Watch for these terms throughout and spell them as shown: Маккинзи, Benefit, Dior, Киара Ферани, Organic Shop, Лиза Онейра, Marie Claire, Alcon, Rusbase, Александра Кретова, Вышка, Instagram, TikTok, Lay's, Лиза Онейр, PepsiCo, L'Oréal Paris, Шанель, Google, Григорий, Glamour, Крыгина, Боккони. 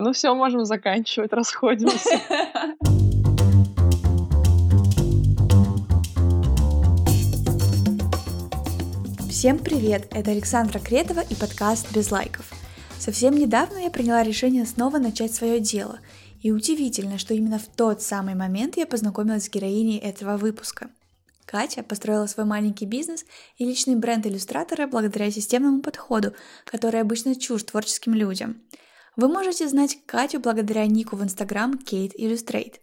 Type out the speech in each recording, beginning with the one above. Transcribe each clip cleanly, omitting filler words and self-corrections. Ну все, можем заканчивать, расходимся. Всем привет! Это Александра Кретова и подкаст «Без лайков». Совсем недавно я приняла решение снова начать свое дело. И удивительно, что именно в тот самый момент я познакомилась с героиней этого выпуска. Катя построила свой маленький бизнес и личный бренд иллюстратора благодаря системному подходу, который обычно чужд творческим людям. Вы можете знать Катю благодаря нику в Instagram Kate Illustrate.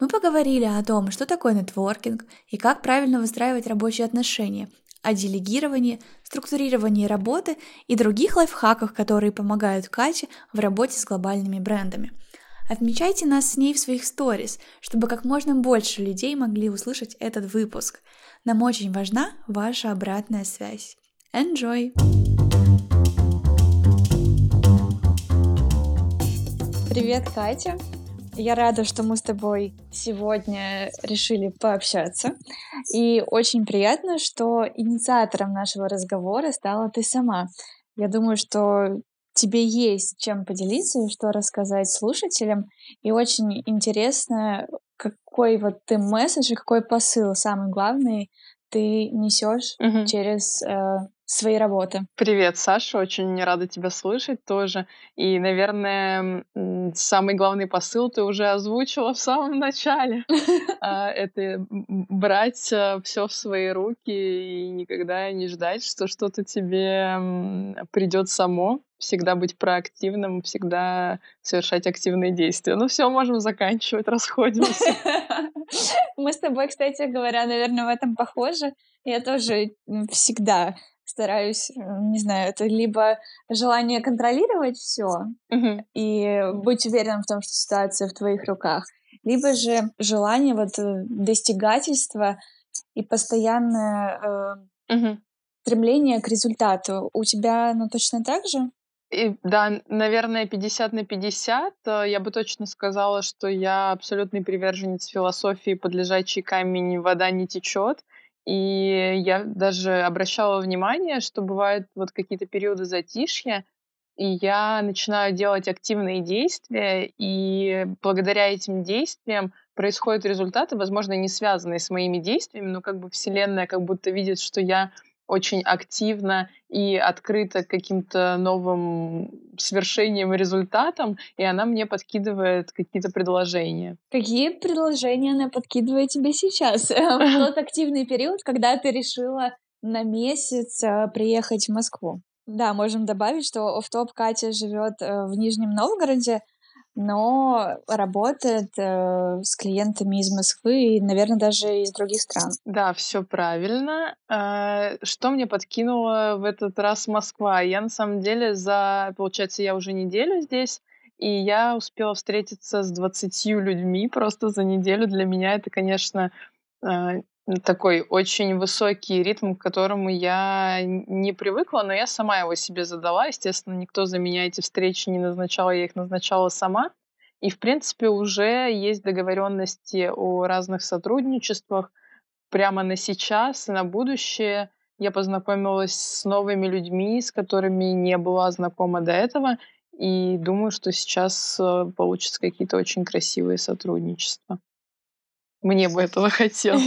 Мы поговорили о том, что такое нетворкинг и как правильно выстраивать рабочие отношения, о делегировании, структурировании работы и других лайфхаках, которые помогают Кате в работе с глобальными брендами. Отмечайте нас с ней в своих сторис, чтобы как можно больше людей могли услышать этот выпуск. Нам очень важна ваша обратная связь. Enjoy! Привет, Катя! Я рада, что мы с тобой сегодня решили пообщаться. И очень приятно, что инициатором нашего разговора стала ты сама. Я думаю, что тебе есть чем поделиться и что рассказать слушателям. И очень интересно, какой вот ты месседж и какой посыл, самый главный, ты несешь через свои работы. Привет, Саша, очень рада тебя слышать тоже. И, наверное, самый главный посыл ты уже озвучила в самом начале. Это брать все в свои руки и никогда не ждать, что что-то тебе придет само. Всегда быть проактивным, всегда совершать активные действия. Ну все, можем заканчивать, расходимся. Мы с тобой, кстати говоря, наверное, в этом похожи. Я тоже всегда стараюсь, не знаю, это либо желание контролировать все и быть уверенным в том, что ситуация в твоих руках, либо же желание вот достигательства и постоянное стремление к результату. У тебя оно точно так же? И, да, наверное, 50/50. Я бы точно сказала, что я абсолютный приверженец философии «под лежачий камень вода не течет». И я даже обращала внимание, что бывают вот какие-то периоды затишья, и я начинаю делать активные действия, и благодаря этим действиям происходят результаты, возможно, не связанные с моими действиями, но как бы вселенная как будто видит, что я очень активно и открыто к каким-то новым свершениям и результатам, и она мне подкидывает какие-то предложения. Какие предложения она подкидывает тебе сейчас? Тот активный период, когда ты решила на месяц приехать в Москву. Да, можем добавить, что офф-топ Катя живет в Нижнем Новгороде, но работает с клиентами из Москвы и, наверное, даже из других стран. Да, все правильно. Что мне подкинула в этот раз Москва? Я, на самом деле, получается, я уже неделю здесь, и я успела встретиться с 20 людьми просто за неделю. Для меня это, конечно, такой очень высокий ритм, к которому я не привыкла, но я сама его себе задала. Естественно, никто за меня эти встречи не назначал, я их назначала сама. И, в принципе, уже есть договоренности о разных сотрудничествах прямо на сейчас и на будущее. Я познакомилась с новыми людьми, с которыми не была знакома до этого, и думаю, что сейчас получатся какие-то очень красивые сотрудничества. Мне бы этого хотелось.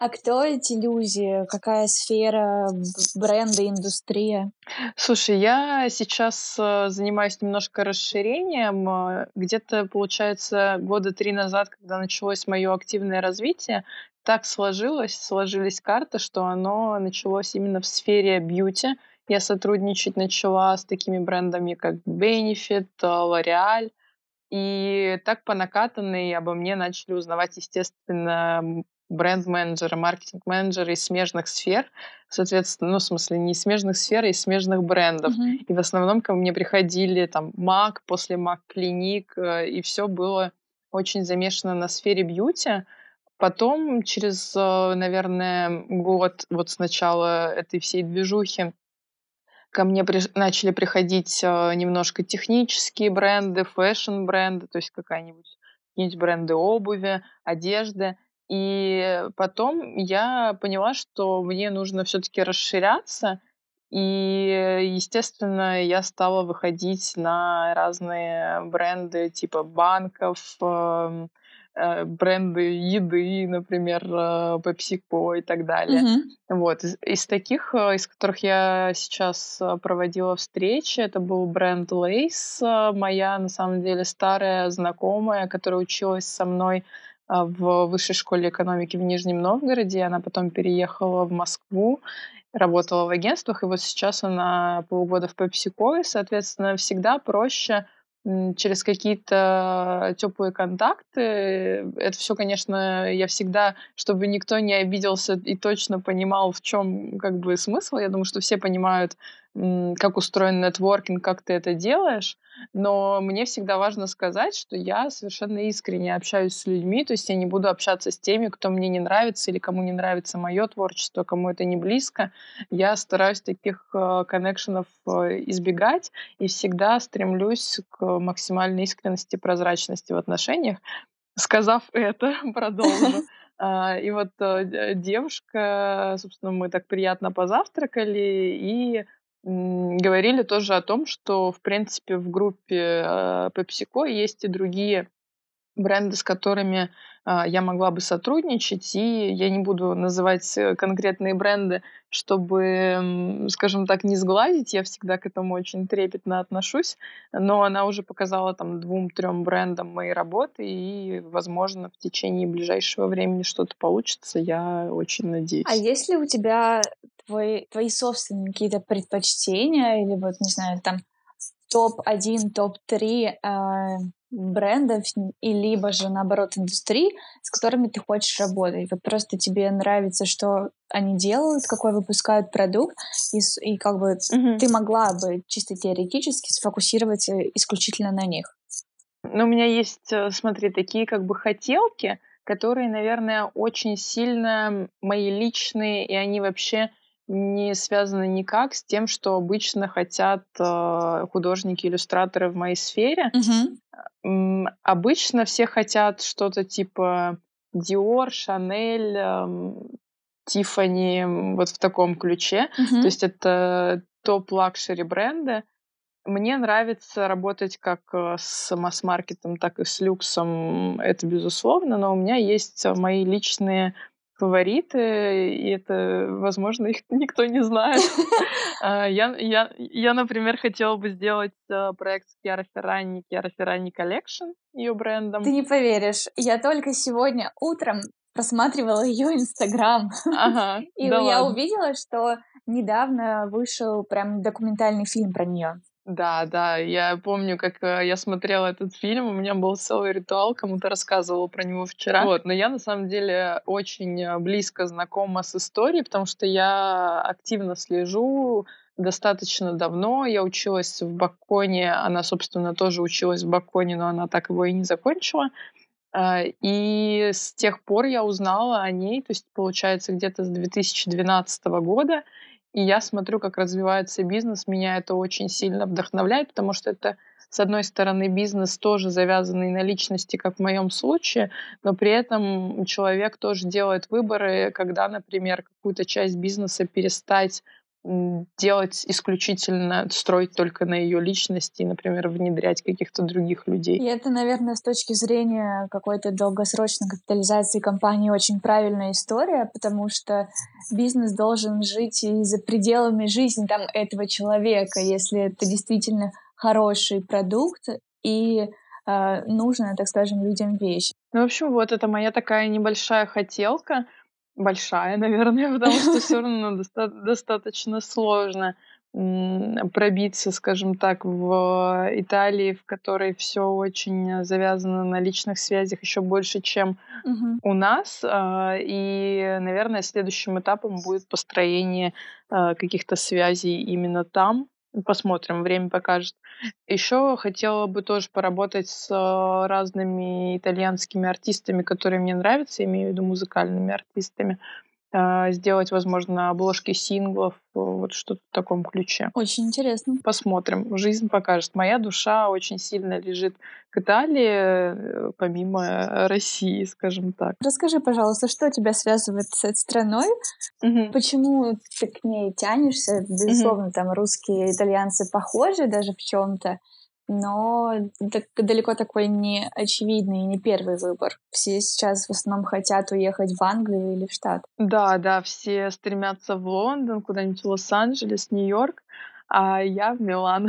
А кто эти люди? Какая сфера бренда, индустрия? Слушай, я сейчас занимаюсь немножко расширением. Где-то, получается, 3 года назад, когда началось мое активное развитие, так сложились карты, что оно началось именно в сфере бьюти. Я сотрудничать начала с такими брендами, как Benefit, L'Oréal. И так по накатанной обо мне начали узнавать, естественно, бренд-менеджеры, маркетинг-менеджеры из смежных сфер, соответственно, ну, в смысле, не из смежных сфер, а из смежных брендов. И в основном ко мне приходили там МАК, после МАК Клиник, и все было очень замешано на сфере бьюти. Потом, через, наверное, год вот с начала этой всей движухи, ко мне начали приходить немножко технические бренды, фэшн-бренды, то есть какие-нибудь бренды обуви, одежды. И потом я поняла, что мне нужно все-таки расширяться, И, естественно, я стала выходить на разные бренды типа банков, бренды еды, например, PepsiCo и так далее. Mm-hmm. Вот. Из таких, из которых я сейчас проводила встречи, это был бренд Lay's, моя, на самом деле, старая знакомая, которая училась со мной в высшей школе экономики в Нижнем Новгороде. Она потом переехала в Москву, работала в агентствах, и вот сейчас она полгода в PepsiCo, и, соответственно, всегда проще через какие-то теплые контакты. Это все, конечно, я всегда, чтобы никто не обиделся и точно понимал, в чем как бы смысл. Я думаю, что все понимают, как устроен нетворкинг, как ты это делаешь. Но мне всегда важно сказать, что я совершенно искренне общаюсь с людьми, то есть я не буду общаться с теми, кто мне не нравится или кому не нравится мое творчество, кому это не близко. Я стараюсь таких коннекшенов избегать и всегда стремлюсь к максимальной искренности, прозрачности в отношениях. Сказав это, продолжу. И вот девушка, собственно, мы так приятно позавтракали и говорили тоже о том, что, в принципе, в группе PepsiCo есть и другие бренды, с которыми я могла бы сотрудничать, и я не буду называть конкретные бренды, чтобы, скажем так, не сглазить, я всегда к этому очень трепетно отношусь, но она уже показала там 2-3 брендам моей работы, и, возможно, в течение ближайшего времени что-то получится, я очень надеюсь. А есть ли у тебя твои собственные какие-то предпочтения или вот, не знаю, там топ-1, топ-3 брендов и либо же, наоборот, индустрии, с которыми ты хочешь работать? Вот просто тебе нравится, что они делают, какой выпускают продукт, и как бы ты могла бы чисто теоретически сфокусироваться исключительно на них. Ну, у меня есть, смотри, такие как бы хотелки, которые, наверное, очень сильно мои личные, и они вообще не связаны никак с тем, что обычно хотят художники-иллюстраторы в моей сфере. Mm-hmm. Обычно все хотят что-то типа Dior, Шанель, Тифани, вот в таком ключе. Mm-hmm. То есть это топ-лакшери бренды. Мне нравится работать как с масс-маркетом, так и с люксом, это безусловно, но у меня есть мои личные фавориты, и это, возможно, их никто не знает. Я, например, хотела бы сделать проект с Киара Ферани коллекшн, ее брендом. Ты не поверишь, я только сегодня утром просматривала ее Инстаграм. Ага, и да я увидела, что недавно вышел прям документальный фильм про нее. Да, я помню, как я смотрела этот фильм, у меня был целый ритуал, кому-то рассказывала про него вчера. Вот, но я, на самом деле, очень близко знакома с историей, потому что я активно слежу достаточно давно. Я училась в Боккони, она, собственно, тоже училась в Боккони, но она так его и не закончила. И с тех пор я узнала о ней, то есть, получается, где-то с 2012 года. И я смотрю, как развивается бизнес, меня это очень сильно вдохновляет, потому что это, с одной стороны, бизнес тоже завязанный на личности, как в моем случае, но при этом человек тоже делает выборы, когда, например, какую-то часть бизнеса перестать делать исключительно, строить только на ее личности, например, внедрять каких-то других людей. И это, наверное, с точки зрения какой-то долгосрочной капитализации компании очень правильная история, потому что бизнес должен жить и за пределами жизни там, этого человека, если это действительно хороший продукт и нужная, так скажем, людям вещь. Ну, в общем, вот это моя такая небольшая хотелка, большая, наверное, потому что все равно достаточно сложно пробиться, скажем так, в Италии, в которой все очень завязано на личных связях еще больше, чем у нас. И, наверное, следующим этапом будет построение каких-то связей именно там. Посмотрим, время покажет. Еще хотела бы тоже поработать с разными итальянскими артистами, которые мне нравятся, имею в виду музыкальными артистами. сделать, возможно, обложки синглов, вот что-то в таком ключе. Очень интересно. Посмотрим, жизнь покажет. Моя душа очень сильно лежит к Италии, помимо России, скажем так. Расскажи, пожалуйста, что тебя связывает с этой страной? Угу. Почему ты к ней тянешься? Безусловно, там русские, итальянцы похожи даже в чем-то. Но далеко такой не очевидный и не первый выбор. Все сейчас в основном хотят уехать в Англию или в Штат. Да, все стремятся в Лондон, куда-нибудь в Лос-Анджелес, Нью-Йорк, а я в Милан.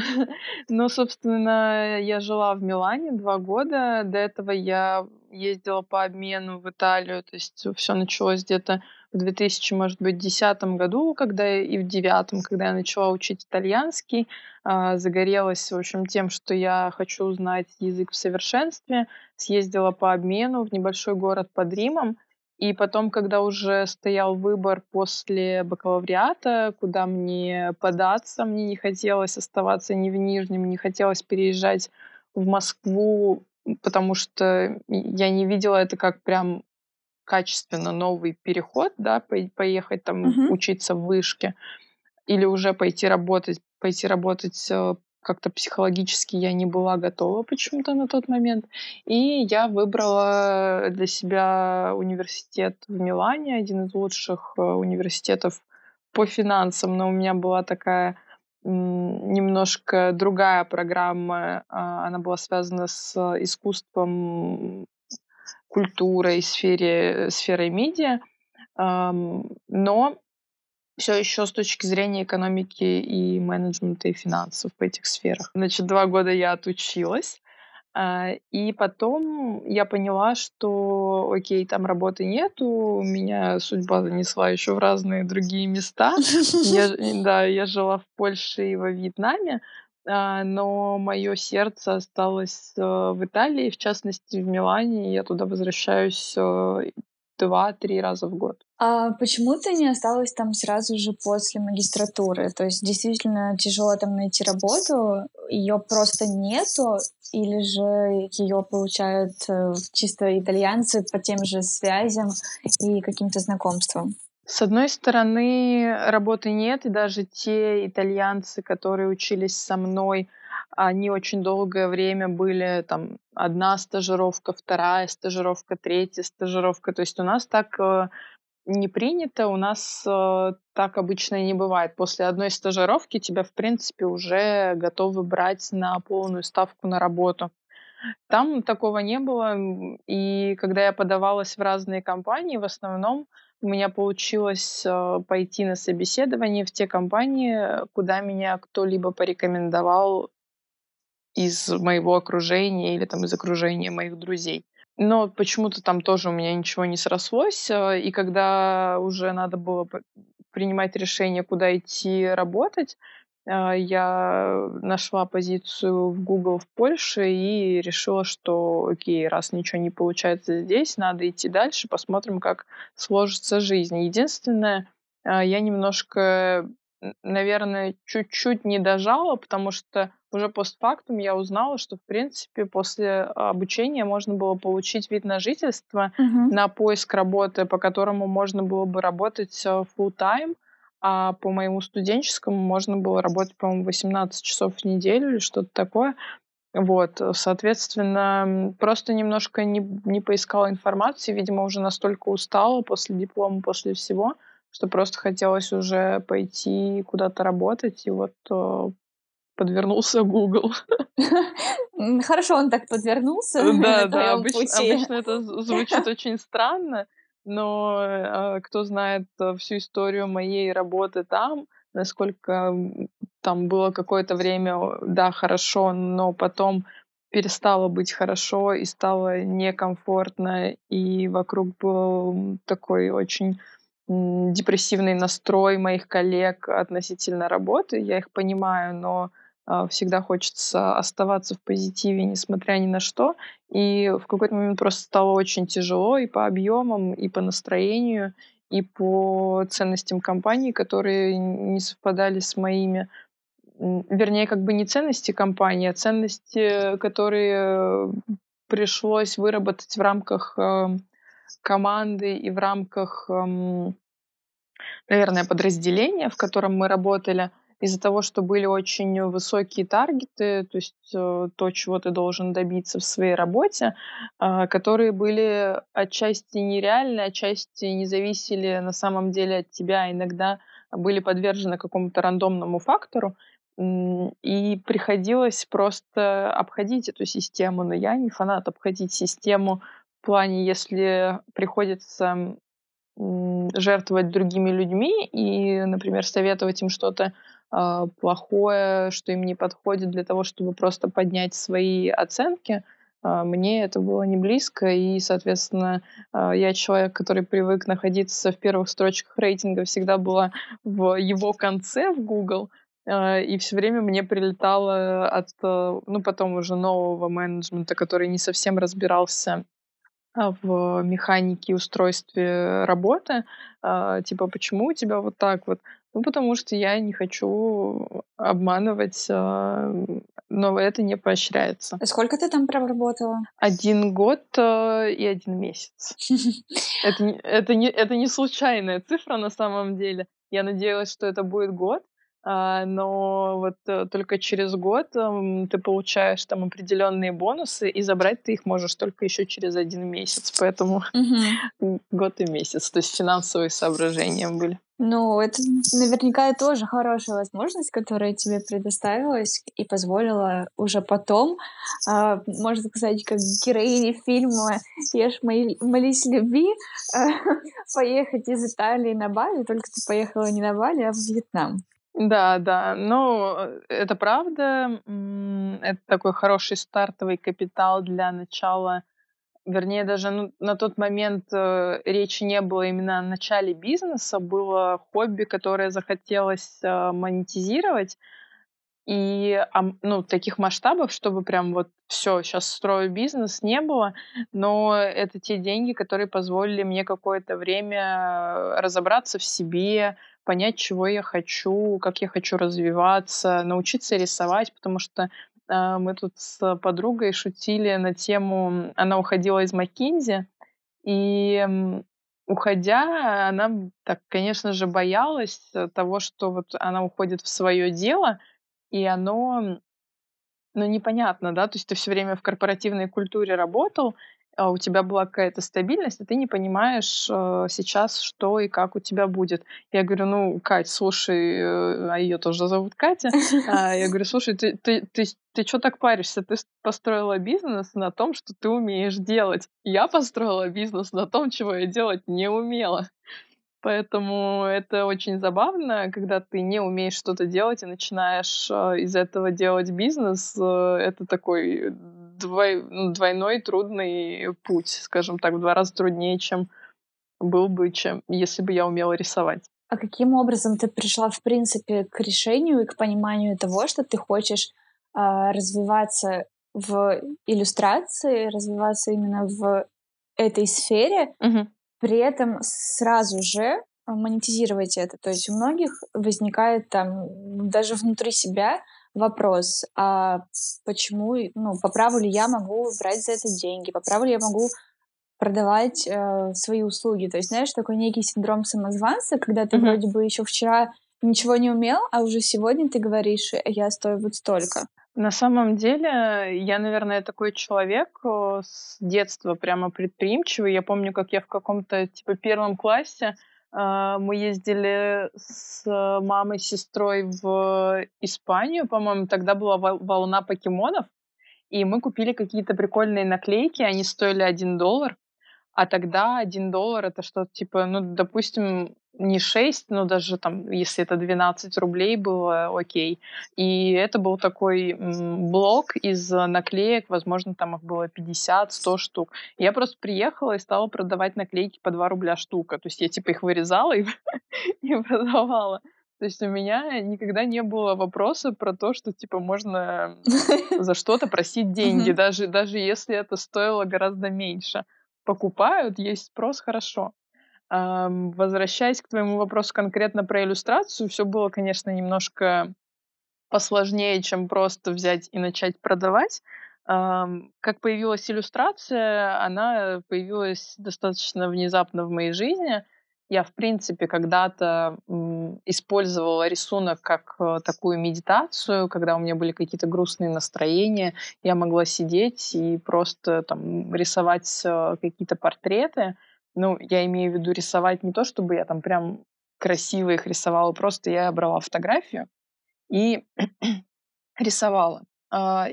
Ну, собственно, я жила в Милане 2 года. До этого я ездила по обмену в Италию, то есть все началось где-то в 2010 году, когда и в 2009, когда я начала учить итальянский, загорелась, в общем, тем, что я хочу узнать язык в совершенстве, съездила по обмену в небольшой город под Римом, и потом, когда уже стоял выбор после бакалавриата, куда мне податься, мне не хотелось оставаться ни в Нижнем, не хотелось переезжать в Москву, потому что я не видела это как прям качественно новый переход, да, поехать там учиться в Вышке или уже пойти работать как-то психологически я не была готова почему-то на тот момент. И я выбрала для себя университет в Милане, один из лучших университетов по финансам, но у меня была такая немножко другая программа, она была связана с искусством, культурой, сферой медиа, но все еще с точки зрения экономики и менеджмента и финансов в этих сферах. Значит, 2 года я отучилась, и потом я поняла, что окей, там работы нету, меня судьба занесла еще в разные другие места. Я жила в Польше и во Вьетнаме, но мое сердце осталось в Италии, в частности, в Милане, и я туда возвращаюсь 2-3 раза в год. А почему ты не осталась там сразу же после магистратуры? То есть действительно тяжело там найти работу, ее просто нету, или же ее получают чисто итальянцы по тем же связям и каким-то знакомствам? С одной стороны, работы нет, и даже те итальянцы, которые учились со мной, они очень долгое время были там 1 стажировка, 2 стажировка, 3 стажировка. То есть у нас так не принято, у нас так обычно и не бывает. После 1 стажировки тебя, в принципе, уже готовы брать на полную ставку на работу. Там такого не было, и когда я подавалась в разные компании, в основном у меня получилось пойти на собеседование в те компании, куда меня кто-либо порекомендовал из моего окружения или там из окружения моих друзей. Но почему-то там тоже у меня ничего не срослось, и когда уже надо было принимать решение, куда идти работать, я нашла позицию в Google в Польше и решила, что окей, раз ничего не получается здесь, надо идти дальше, посмотрим, как сложится жизнь. Единственное, я немножко, наверное, чуть-чуть не дожала, потому что уже постфактум я узнала, что, в принципе, после обучения можно было получить вид на жительство на поиск работы, по которому можно было бы работать full-time, а по моему студенческому можно было работать, по-моему, 18 часов в неделю или что-то такое. Вот, соответственно, просто немножко не поискала информации, видимо, уже настолько устала после диплома, после всего, что просто хотелось уже пойти куда-то работать, и вот подвернулся Google. Хорошо, он так подвернулся. Да, обычно это звучит очень странно, но кто знает всю историю моей работы там, насколько там было какое-то время, да, хорошо, но потом перестало быть хорошо и стало некомфортно, и вокруг был такой очень депрессивный настрой моих коллег относительно работы. Я их понимаю, но всегда хочется оставаться в позитиве, несмотря ни на что. И в какой-то момент просто стало очень тяжело и по объемам, и по настроению, и по ценностям компании, которые не совпадали с моими. Вернее, как бы не ценности компании, а ценности, которые пришлось выработать в рамках команды и в рамках наверное, подразделение, в котором мы работали, из-за того, что были очень высокие таргеты, то есть то, чего ты должен добиться в своей работе, которые были отчасти нереальны, отчасти не зависели на самом деле от тебя, иногда были подвержены какому-то рандомному фактору, и приходилось просто обходить эту систему. Но я не фанат обходить систему в плане, если приходится жертвовать другими людьми и, например, советовать им что-то плохое, что им не подходит, для того, чтобы просто поднять свои оценки. Мне это было не близко, и, соответственно, я человек, который привык находиться в первых строчках рейтинга, всегда была в его конце в Google, и все время мне прилетало от, потом уже нового менеджмента, который не совсем разбирался в механике и устройстве работы, типа, почему у тебя вот так вот? Потому что я не хочу обманывать, но это не поощряется. А сколько ты там проработала? 1 год и 1 месяц. Это не случайная цифра на самом деле. Я надеялась, что это будет год, но вот только через год ты получаешь там определенные бонусы, и забрать ты их можешь только еще через 1 месяц, поэтому год и месяц, то есть финансовые соображения были. Ну, это наверняка тоже хорошая возможность, которая тебе предоставилась и позволила уже потом, можно сказать, как героине фильма «Ешь, молись, люби», поехать из Италии на Бали, только ты поехала не на Бали, а в Вьетнам. Да, это правда, это такой хороший стартовый капитал для начала. Вернее, даже на тот момент речи не было именно о начале бизнеса, было хобби, которое захотелось монетизировать, и таких масштабов, чтобы прям вот все, сейчас строю бизнес, не было, но это те деньги, которые позволили мне какое-то время разобраться в себе, понять, чего я хочу, как я хочу развиваться, научиться рисовать, потому что мы тут с подругой шутили на тему, она уходила из Маккинзи, и уходя, она так, конечно же, боялась того, что вот она уходит в свое дело, и оно, непонятно, да, то есть ты все время в корпоративной культуре работал, у тебя была какая-то стабильность, и ты не понимаешь сейчас, что и как у тебя будет. Я говорю, Кать, слушай, а ее тоже зовут Катя, я говорю, слушай, ты что так паришься? Ты построила бизнес на том, что ты умеешь делать. Я построила бизнес на том, чего я делать не умела. Поэтому это очень забавно, когда ты не умеешь что-то делать и начинаешь из этого делать бизнес. Это такой двойной трудный путь, скажем так, в 2 раза труднее, чем был бы, если бы я умела рисовать. А каким образом ты пришла, в принципе, к решению и к пониманию того, что ты хочешь развиваться в иллюстрации, развиваться именно в этой сфере, при этом сразу же монетизировать это? То есть у многих возникает там даже внутри себя вопрос, а почему, по праву ли я могу брать за это деньги, по праву ли я могу продавать свои услуги. То есть, знаешь, такой некий синдром самозванца, когда ты вроде бы еще вчера ничего не умел, а уже сегодня ты говоришь, я стою вот столько. На самом деле, я, наверное, такой человек с детства прямо предприимчивый. Я помню, как я в каком-то первом классе, мы ездили с мамой, с сестрой в Испанию, по-моему, тогда была волна покемонов, и мы купили какие-то прикольные наклейки, они стоили $1, а тогда $1 это что-то допустим, не 6, но даже там, если это 12 рублей было, окей. И это был такой блок из наклеек, возможно, там их было 50-100 штук. Я просто приехала и стала продавать наклейки по 2 рубля штука. То есть я их вырезала и продавала. То есть у меня никогда не было вопроса про то, что можно за что-то просить деньги, даже если это стоило гораздо меньше. Покупают, есть спрос, хорошо. Возвращаясь к твоему вопросу конкретно про иллюстрацию, все было, конечно, немножко посложнее, чем просто взять и начать продавать. Как появилась иллюстрация, она появилась достаточно внезапно в моей жизни. Я, в принципе, когда-то использовала рисунок как такую медитацию, когда у меня были какие-то грустные настроения. Я могла сидеть и просто там рисовать какие-то портреты. Ну, я имею в виду рисовать не то, чтобы я там прям красиво их рисовала, просто я брала фотографию и рисовала.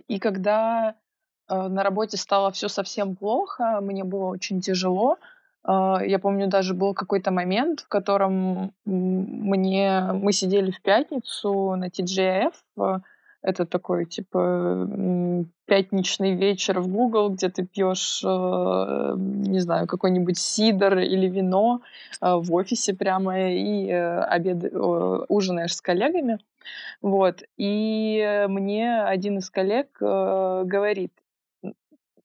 И когда на работе стало все совсем плохо, мне было очень тяжело. Я помню, даже был какой-то момент, в котором мы сидели в пятницу на TGIF. Это такой, типа, пятничный вечер в Google, где ты пьешь, не знаю, какой-нибудь сидр или вино в офисе прямо и ужинаешь с коллегами. Вот. И мне один из коллег говорит: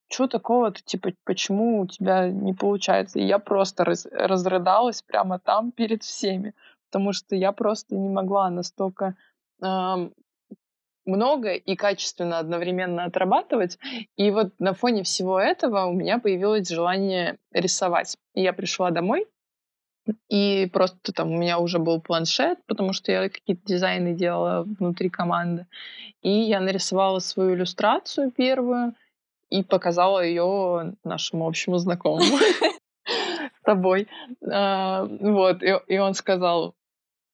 что такого-то, типа, почему у тебя не получается? И я просто разрыдалась прямо там перед всеми, потому что я просто не могла настолько много и качественно одновременно отрабатывать. И вот на фоне всего этого у меня появилось желание рисовать. И я пришла домой, и просто там у меня уже был планшет, потому что я какие-то дизайны делала внутри команды. И я нарисовала свою иллюстрацию первую, и показала ее нашему общему знакомому с тобой. Вот, и он сказал: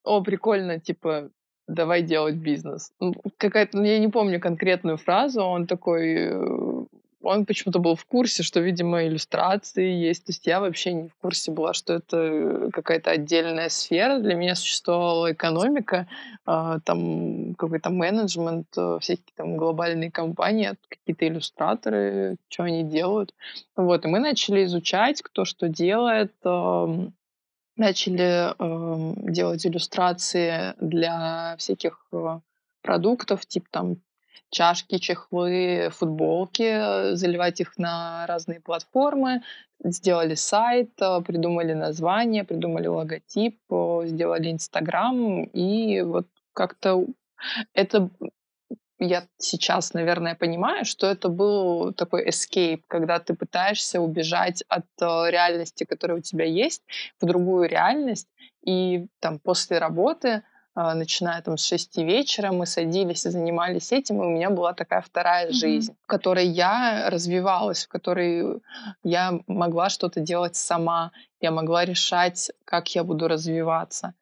о, прикольно, типа, давай делать бизнес. Какая-то, я не помню конкретную фразу, он такой, он почему-то был в курсе, что, видимо, иллюстрации есть. То есть я вообще не в курсе была, что это какая-то отдельная сфера. Для меня существовала экономика, там какой-то менеджмент, всякие там глобальные компании, какие-то иллюстраторы, что они делают. Вот, и мы начали изучать, кто что делает. Начали делать иллюстрации для всяких продуктов, типа там чашки, чехлы, футболки, заливать их на разные платформы, сделали сайт, придумали название, придумали логотип, сделали Инстаграм, и вот как-то это... Я сейчас, наверное, понимаю, что это был такой escape, когда ты пытаешься убежать от реальности, которая у тебя есть, в другую реальность, и там после работы... начиная там с 6 вечера, мы садились и занимались этим, и у меня была такая вторая жизнь, в которой я развивалась, в которой я могла что-то делать сама, я могла решать, как я буду развиваться,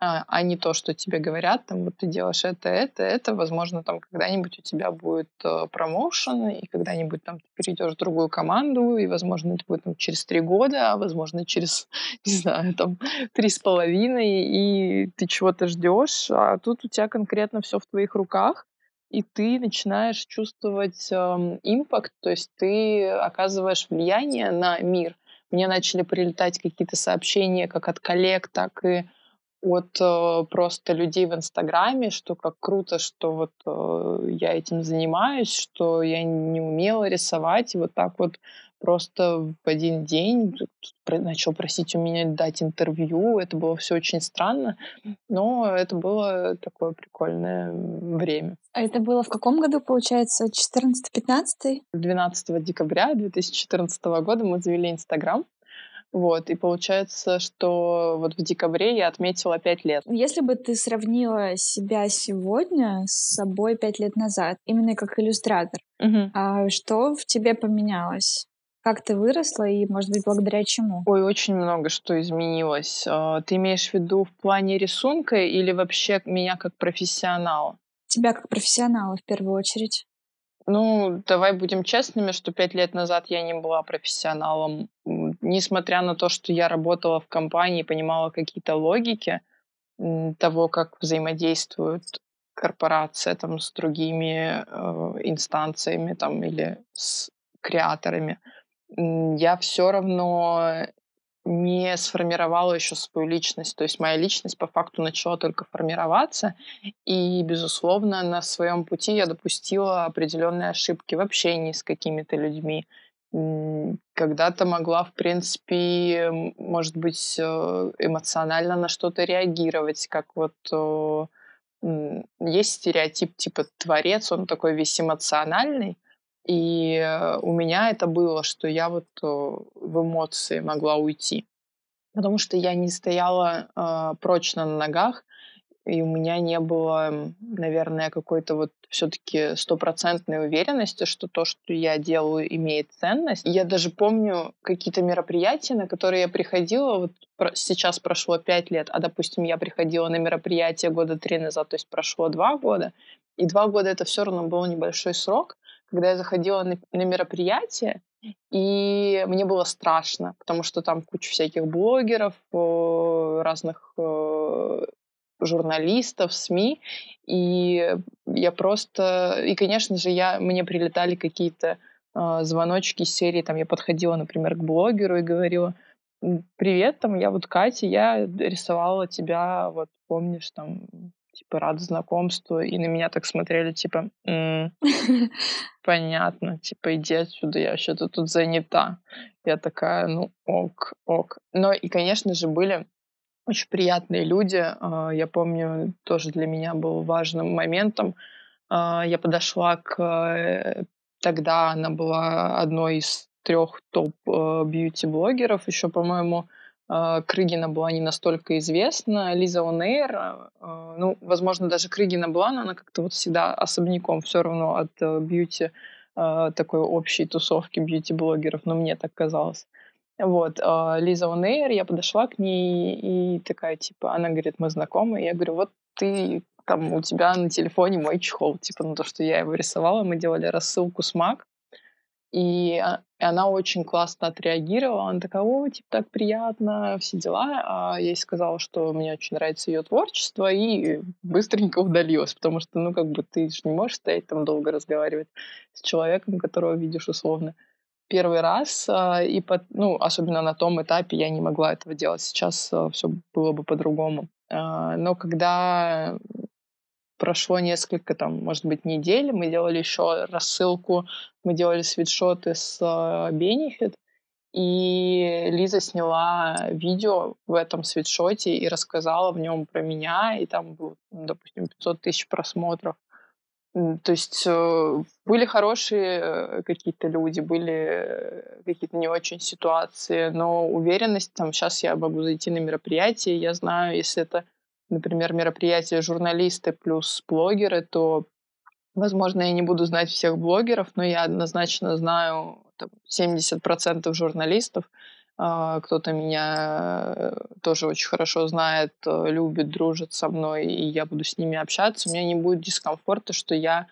а не то, что тебе говорят, там, вот ты делаешь это, возможно, там когда-нибудь у тебя будет промоушен, и когда-нибудь там ты перейдешь в другую команду, и, возможно, это будет там через 3 года, а, возможно, через, не знаю, там 3,5, и ты чего-то ждешь, а тут у тебя конкретно все в твоих руках, и ты начинаешь чувствовать импакт, то есть ты оказываешь влияние на мир. Мне начали прилетать какие-то сообщения как от коллег, так и от просто людей в Инстаграме, что как круто, что вот я этим занимаюсь, что я не умела рисовать, и вот так вот просто в один день начал просить у меня дать интервью, это было все очень странно, но это было такое прикольное время. А это было в каком году, получается, 14-15? 12 декабря 2014 года мы завели Инстаграм. Вот, и получается, что вот в декабре я отметила 5 лет. Если бы ты сравнила себя сегодня с собой 5 лет назад, именно как иллюстратор, что в тебе поменялось? Как ты выросла и, может быть, благодаря чему? Ой, очень много что изменилось. Ты имеешь в виду в плане рисунка или вообще меня как профессионала? Тебя как профессионала в первую очередь. Ну, давай будем честными, что 5 лет назад я не была профессионалом. Несмотря на то, что я работала в компании, понимала какие-то логики того, как взаимодействует корпорация там, с другими инстанциями там, или с креаторами, я все равно не сформировала еще свою личность. То есть моя личность по факту начала только формироваться, и, безусловно, на своем пути я допустила определенные ошибки в общении с какими-то людьми. Когда-то могла, в принципе, может быть, эмоционально на что-то реагировать, как вот есть стереотип типа творец, он такой весь эмоциональный. И у меня это было, что я вот в эмоции могла уйти. потому что я не стояла прочно на ногах, и у меня не было, наверное, какой-то вот все-таки стопроцентной уверенности, что то, что я делаю, имеет ценность. Я даже помню какие-то мероприятия, на которые я приходила, вот сейчас прошло 5 лет, а, допустим, я приходила на мероприятие года 3 назад, то есть прошло 2 года, и 2 года это все равно был небольшой срок, когда я заходила на мероприятие, и мне было страшно, потому что там куча всяких блогеров, разных журналистов, СМИ, и я просто... И, конечно же, мне прилетали какие-то звоночки из серии, там я подходила, например, к блогеру и говорила: «Привет, там я вот Катя, я рисовала тебя, вот помнишь, там, типа, рад знакомству», и на меня так смотрели, типа, понятно, типа, иди отсюда, я вообще-то тут занята. Я такая, ну, ок, ок. Но и, конечно же, были очень приятные люди. Я помню, тоже для меня был важным моментом. Я подошла к... Тогда она была одной из 3 топ-бьюти-блогеров. Еще, по-моему, Крыгина была не настолько известна, Лиза Онейра, ну, возможно, даже Крыгина была, но она как-то вот всегда особняком все равно от бьюти, такой общей тусовки бьюти-блогеров, но мне так казалось. Вот, Лиза Онейр, я подошла к ней и такая, типа, она говорит: мы знакомы, я говорю: вот ты, там, у тебя на телефоне мой чехол, типа, ну, то, что я его рисовала, мы делали рассылку с MAC, и она очень классно отреагировала. Она такая: о, типа, так приятно, все дела. А я ей сказала, что мне очень нравится ее творчество, и быстренько удалилась, потому что, ну, как бы ты же не можешь стоять там долго разговаривать с человеком, которого видишь условно первый раз. И, ну, особенно на том этапе я не могла этого делать. Сейчас все было бы по-другому. Но когда... Прошло несколько, там, может быть, недель, мы делали еще рассылку, мы делали свитшоты с Benefit, и Лиза сняла видео в этом свитшоте и рассказала в нем про меня, и там было, допустим, 500 000 просмотров. То есть были хорошие какие-то люди, были какие-то не очень ситуации, но уверенность, там, сейчас я могу зайти на мероприятие, я знаю, если это, например, мероприятия журналисты плюс блогеры, то, возможно, я не буду знать всех блогеров, но я однозначно знаю там 70% журналистов. Кто-то меня тоже очень хорошо знает, любит, дружит со мной, и я буду с ними общаться. У меня не будет дискомфорта, что я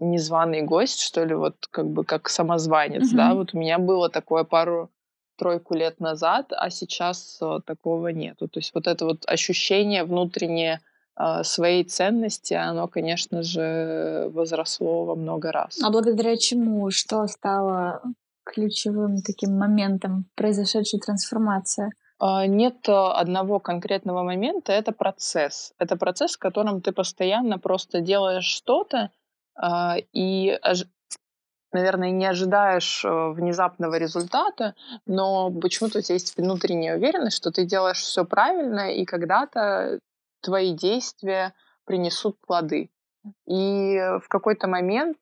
незваный гость, что ли, вот как бы как самозванец, да. Вот у меня было такое пару-тройку лет назад, а сейчас такого нету. То есть вот это вот ощущение внутреннее своей ценности, оно, конечно же, возросло во много раз. А благодаря чему? Что стало ключевым таким моментом произошедшей трансформации? Нет одного конкретного момента, это процесс. Это процесс, в котором ты постоянно просто делаешь что-то и... наверное, не ожидаешь внезапного результата, но почему-то у тебя есть внутренняя уверенность, что ты делаешь все правильно, и когда-то твои действия принесут плоды. И в какой-то момент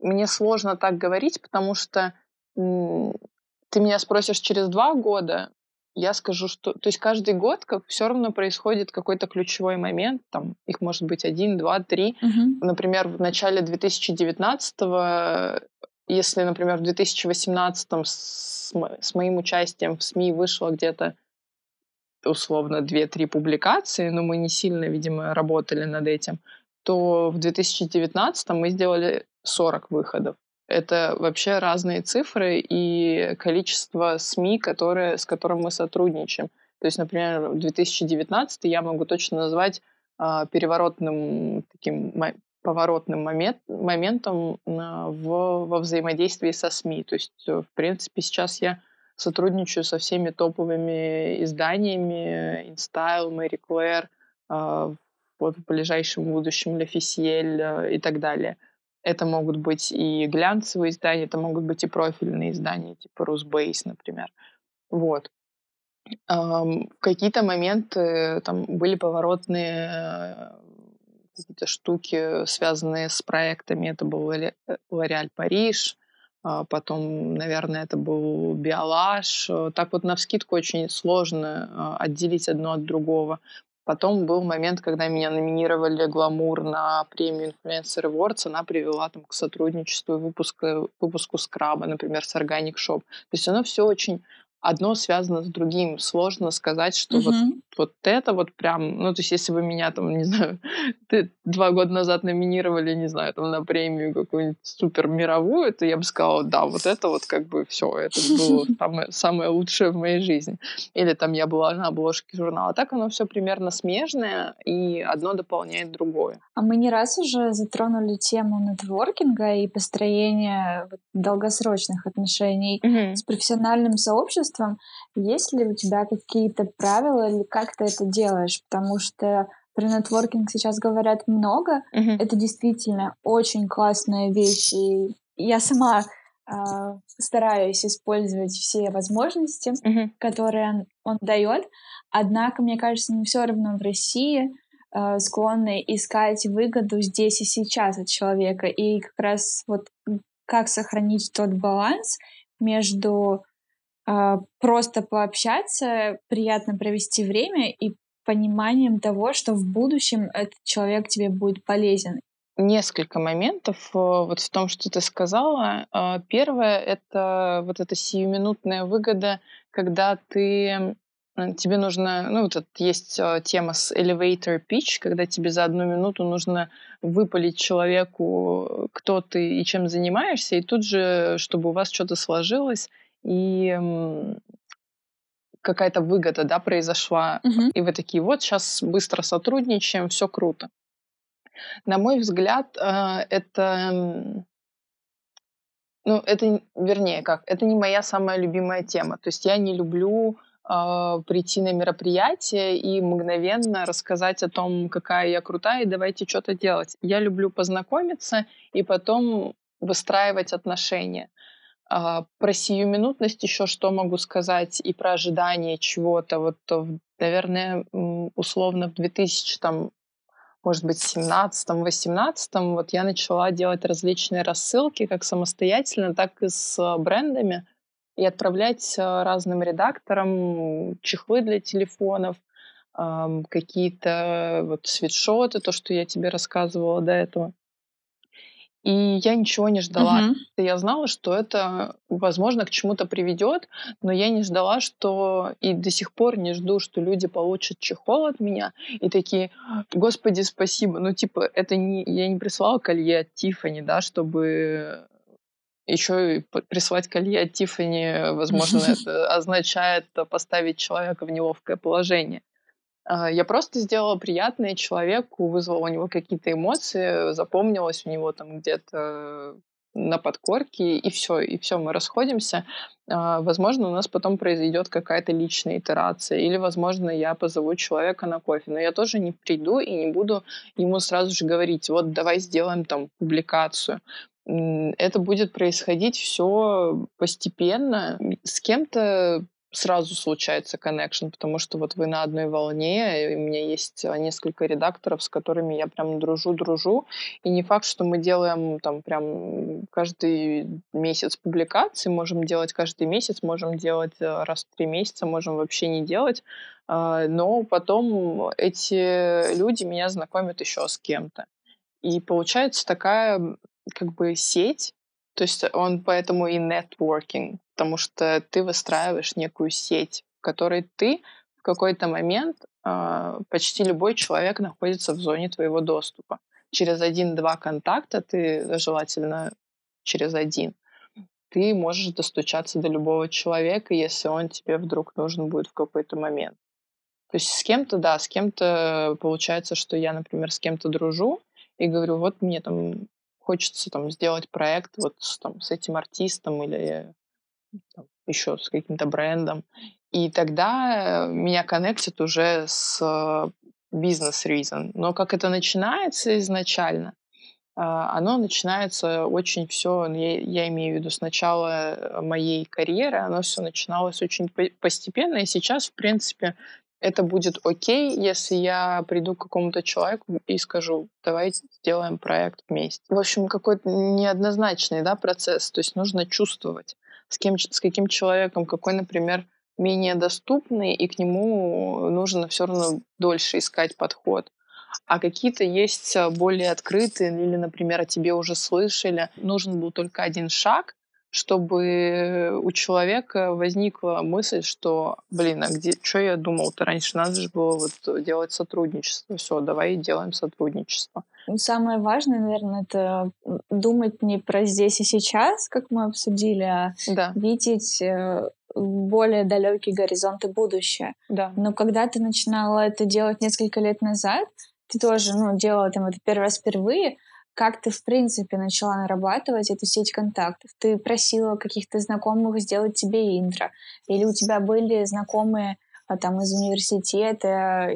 мне сложно так говорить, потому что ты меня спросишь через 2 года, я скажу, что... То есть каждый год как все равно происходит какой-то ключевой момент, там их может быть 1, 2, 3. Например, в начале 2019-го, если, например, в 2018-м с моим участием в СМИ вышло где-то условно 2-3 публикации, но мы не сильно, видимо, работали над этим, то в 2019-м мы сделали 40 выходов. Это вообще разные цифры и количество СМИ, с которым мы сотрудничаем. То есть, например, 2019 я могу точно назвать переворотным, таким поворотным моментом во взаимодействии со СМИ. То есть, в принципе, сейчас я сотрудничаю со всеми топовыми изданиями: InStyle, Marie Claire, вот в ближайшем будущем Le Figaro и так далее. Это могут быть и глянцевые издания, это могут быть и профильные издания, типа Rusbase, например. Вот. В какие-то моменты там были поворотные какие-то штуки, связанные с проектами. Это был L'Oréal Paris, Потом, наверное, это был биолаж. Так вот навскидку очень сложно отделить одно от другого. Потом был момент, когда меня номинировали Glamour на премию Influencer Awards. Она привела там, к сотрудничеству и выпуску скраба, например, с Organic Shop. То есть оно все очень одно связано с другим. Сложно сказать, что вот это вот прям... Ну, то есть если бы меня там, не знаю, 2 года назад номинировали, не знаю, там на премию какую-нибудь супер мировую, то я бы сказала, да, вот это вот как бы все, это было самое лучшее в моей жизни. Или там я была на обложке журнала. Так оно все примерно смежное, и одно дополняет другое. А мы не раз уже затронули тему нетворкинга и построения долгосрочных отношений с профессиональным сообществом. Есть ли у тебя какие-то правила или как ты это делаешь? Потому что про нетворкинг сейчас говорят много. Это действительно очень классная вещь. И я сама стараюсь использовать все возможности, которые он дает. Однако, мне кажется, мы все равно в России склонны искать выгоду здесь и сейчас от человека. И как раз вот как сохранить тот баланс между... просто пообщаться, приятно провести время и пониманием того, что в будущем этот человек тебе будет полезен. Несколько моментов вот в том, что ты сказала. Первое — это вот эта сиюминутная выгода, когда тебе нужно... Ну, вот есть тема с elevator pitch, когда тебе за 1 минуту нужно выпалить человеку, кто ты и чем занимаешься, и тут же, чтобы у вас что-то сложилось, и какая-то выгода, да, произошла. И вы такие, вот сейчас быстро сотрудничаем, все круто. На мой взгляд, это не моя самая любимая тема. То есть я не люблю прийти на мероприятие и мгновенно рассказать о том, какая я крутая, и давайте что-то делать. Я люблю познакомиться и потом выстраивать отношения. Про сиюминутность еще что могу сказать и про ожидание чего-то. Вот, наверное, условно в 2017-18 вот я начала делать различные рассылки как самостоятельно, так и с брендами и отправлять разным редакторам чехлы для телефонов, какие-то вот свитшоты, то, что я тебе рассказывала до этого. И я ничего не ждала. Я знала, что это, возможно, к чему-то приведет, но я не ждала, что... И до сих пор не жду, что люди получат чехол от меня и такие, господи, спасибо. Ну, типа, это не... я не прислала колье от Тифани, да, чтобы... Еще и прислать колье от Тифани, возможно, это означает поставить человека в неловкое положение. Я просто сделала приятное человеку, вызвала у него какие-то эмоции, запомнилась у него там где-то на подкорке, и все, мы расходимся. Возможно, у нас потом произойдет какая-то личная итерация, или, возможно, я позову человека на кофе, но я тоже не приду и не буду ему сразу же говорить, вот давай сделаем там публикацию. Это будет происходить все постепенно. С кем-то сразу случается коннекшн, потому что вот вы на одной волне, и у меня есть несколько редакторов, с которыми я прям дружу, и не факт, что мы делаем там прям каждый месяц публикации, можем делать каждый месяц, можем делать раз в 3 месяца, можем вообще не делать, но потом эти люди меня знакомят еще с кем-то. И получается такая как бы сеть, то есть он поэтому и нетворкинг, потому что ты выстраиваешь некую сеть, в которой ты в какой-то момент, почти любой человек находится в зоне твоего доступа. Через 1-2 контакта, ты желательно через 1, ты можешь достучаться до любого человека, если он тебе вдруг нужен будет в какой-то момент. То есть с кем-то, да, с кем-то получается, что я, например, с кем-то дружу и говорю, вот мне там хочется там сделать проект вот с этим артистом или там еще с каким-то брендом. И тогда меня коннектит уже с бизнес-ризон. Но как это начинается изначально? Оно начинается очень все, я имею в виду, с начала моей карьеры, оно все начиналось очень постепенно. И сейчас, в принципе, это будет окей, если я приду к какому-то человеку и скажу, давайте сделаем проект вместе. В общем, какой-то неоднозначный, да, процесс, то есть нужно чувствовать, с каким человеком, какой, например, менее доступный, и к нему нужно все равно дольше искать подход. А какие-то есть более открытые, или, например, о тебе уже слышали. Нужен был только один шаг, чтобы у человека возникла мысль, что, блин, а где, что я думал-то раньше? Надо же было вот делать сотрудничество. Все, давай делаем сотрудничество. Самое важное, наверное, это думать не про здесь и сейчас, как мы обсудили, а видеть более далекие горизонты будущего. Да. Но когда ты начинала это делать несколько лет назад, ты тоже, делала там это первый раз впервые. Как ты, в принципе, начала нарабатывать эту сеть контактов? Ты просила каких-то знакомых сделать тебе интро? Или у тебя были знакомые там из университета,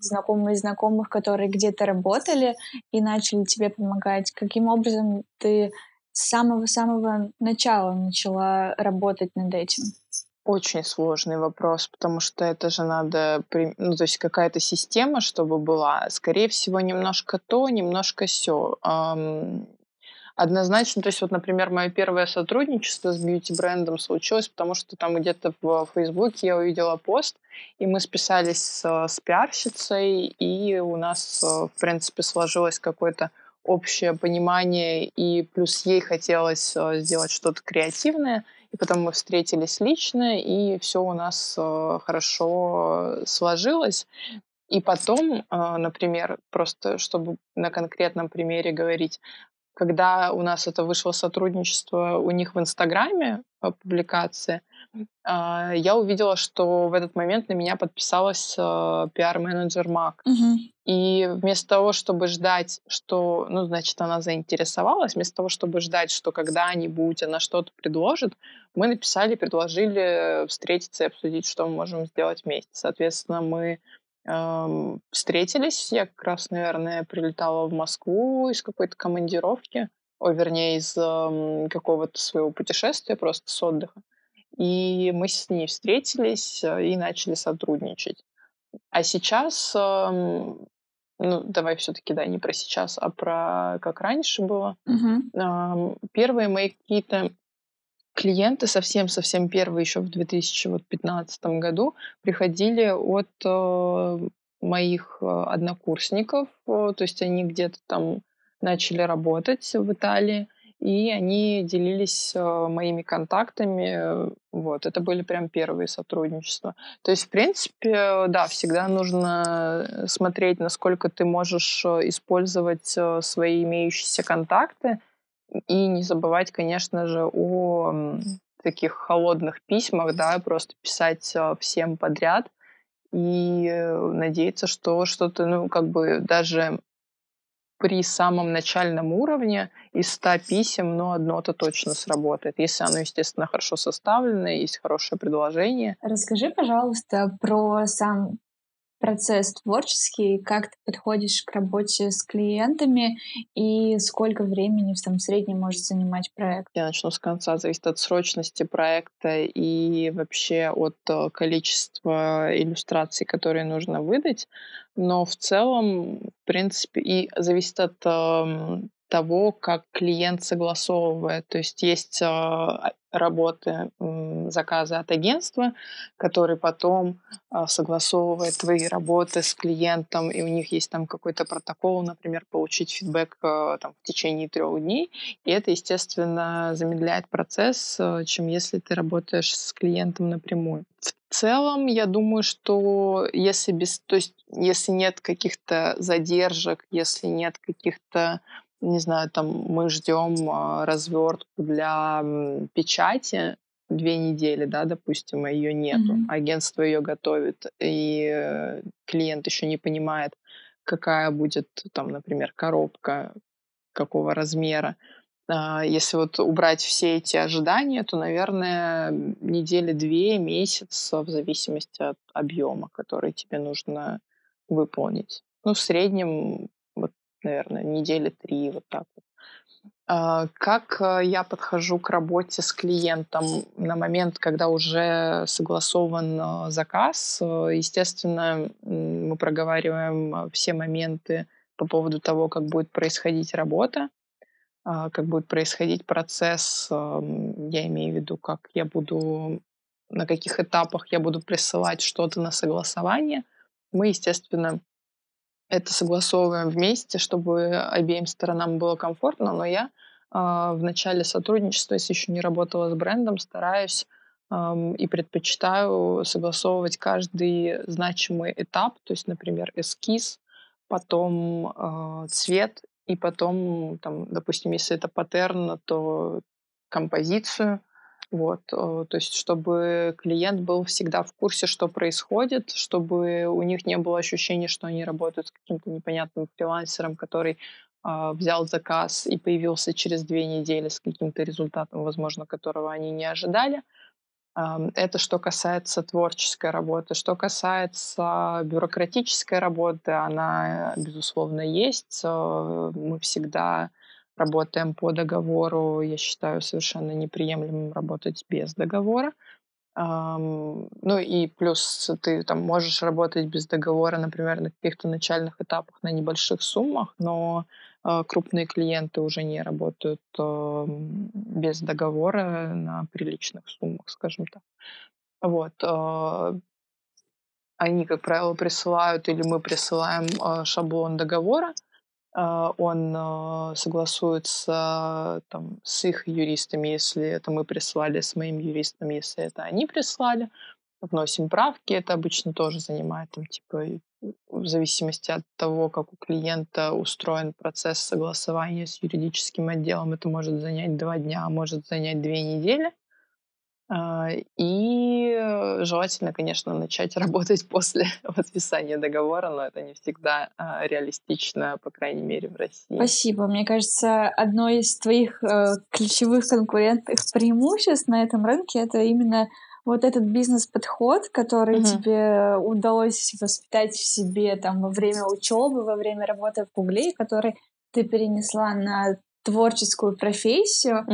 знакомые знакомых, которые где-то работали и начали тебе помогать? Каким образом ты с самого-самого начала начала работать над этим? Очень сложный вопрос, потому что это же надо, то есть какая-то система, чтобы была. Скорее всего, немножко то, немножко сё. Однозначно, то есть вот, например, мое первое сотрудничество с бьюти-брендом случилось, потому что там где-то в Фейсбуке я увидела пост, и мы списались с пиарщицей, и у нас, в принципе, сложилось какое-то общее понимание, и плюс ей хотелось сделать что-то креативное, и потом мы встретились лично, и все у нас хорошо сложилось. И потом, например, просто чтобы на конкретном примере говорить, когда у нас это вышло сотрудничество у них в Инстаграме, публикации, я увидела, что в этот момент на меня подписалась пиар-менеджер MAC. Угу. И вместо того, чтобы ждать, что, значит, она заинтересовалась, вместо того, чтобы ждать, что когда-нибудь она что-то предложит, мы предложили встретиться и обсудить, что мы можем сделать вместе. Соответственно, мы встретились. Я как раз, наверное, прилетала в Москву из какой-то командировки, из какого-то своего путешествия, просто с отдыха. И мы с ней встретились и начали сотрудничать. А сейчас, давай все-таки, не про сейчас, а про как раньше было. Угу. Первые мои какие-то клиенты, совсем-совсем первые еще в 2015 году, приходили от моих однокурсников, то есть они где-то там начали работать в Италии, и они делились моими контактами. Вот, это были прям первые сотрудничества. То есть, в принципе, да, всегда нужно смотреть, насколько ты можешь использовать свои имеющиеся контакты, и не забывать, конечно же, о таких холодных письмах, да, просто писать всем подряд и надеяться, что что-то, даже при самом начальном уровне из 100 писем, одно-то точно сработает, если оно, естественно, хорошо составлено, есть хорошее предложение. Расскажи, пожалуйста, про сам процесс творческий, как ты подходишь к работе с клиентами и сколько времени в среднем может занимать проект? Я начну с конца. Зависит от срочности проекта и вообще от количества иллюстраций, которые нужно выдать. Но в целом, в принципе, и зависит от того, как клиент согласовывает. То есть есть работы, заказы от агентства, который потом согласовывает твои работы с клиентом, и у них есть там какой-то протокол, например, получить фидбэк в течение 3 дней, и это, естественно, замедляет процесс, чем если ты работаешь с клиентом напрямую. В целом, я думаю, что если нет каких-то задержек, если нет каких-то, мы ждем развертку для печати 2 недели, допустим, а ее нету, агентство ее готовит, и клиент еще не понимает, какая будет, например, коробка, какого размера. Если убрать все эти ожидания, то, наверное, 2-3 недели, месяц, в зависимости от объема, который тебе нужно выполнить. В среднем, наверное, 3 недели, вот так вот. Как я подхожу к работе с клиентом на момент, когда уже согласован заказ? Естественно, мы проговариваем все моменты по поводу того, как будет происходить работа, как будет происходить процесс. Я имею в виду, как я буду, на каких этапах я буду присылать что-то на согласование. Мы, естественно, это согласовываем вместе, чтобы обеим сторонам было комфортно, но я в начале сотрудничества, если еще не работала с брендом, стараюсь и предпочитаю согласовывать каждый значимый этап, то есть, например, эскиз, потом цвет и потом, там, допустим, если это паттерн, то композицию. Вот, то есть, чтобы клиент был всегда в курсе, что происходит, чтобы у них не было ощущения, что они работают с каким-то непонятным фрилансером, который взял заказ и появился через 2 недели с каким-то результатом, возможно, которого они не ожидали. Это что касается творческой работы. Что касается бюрократической работы, она, безусловно, есть. Мы всегда работаем по договору. Я считаю совершенно неприемлемым работать без договора. Ну и плюс ты там можешь работать без договора, например, на каких-то начальных этапах, на небольших суммах, но крупные клиенты уже не работают без договора на приличных суммах, скажем так. Вот. Они, как правило, присылают, или мы присылаем шаблон договора, он согласуется там, с их юристами, если это мы прислали, с моим юристом, если это они прислали. Вносим правки, это обычно тоже занимает, там, типа, в зависимости от того, как у клиента устроен процесс согласования с юридическим отделом, это может занять 2 дня, а может занять 2 недели. И желательно, конечно, начать работать после подписания договора, но это не всегда реалистично, по крайней мере, в России. Спасибо. Мне кажется, одно из твоих ключевых конкурентных преимуществ на этом рынке — это именно вот этот бизнес-подход, который тебе удалось воспитать в себе там, во время учебы, во время работы в Гугле, который ты перенесла на творческую профессию,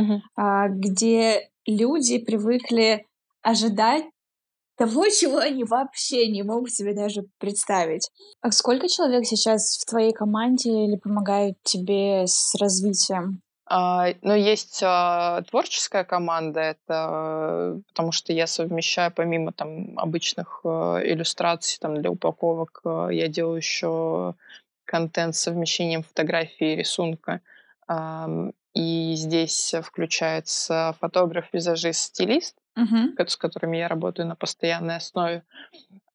где люди привыкли ожидать того, чего они вообще не могут себе даже представить. А сколько человек сейчас в твоей команде или помогают тебе с развитием? Ну, есть творческая команда, это потому что я совмещаю помимо там, обычных иллюстраций там, для упаковок, я делаю еще контент с совмещением фотографии и рисунка. И здесь включается фотограф, визажист, стилист, с которыми я работаю на постоянной основе.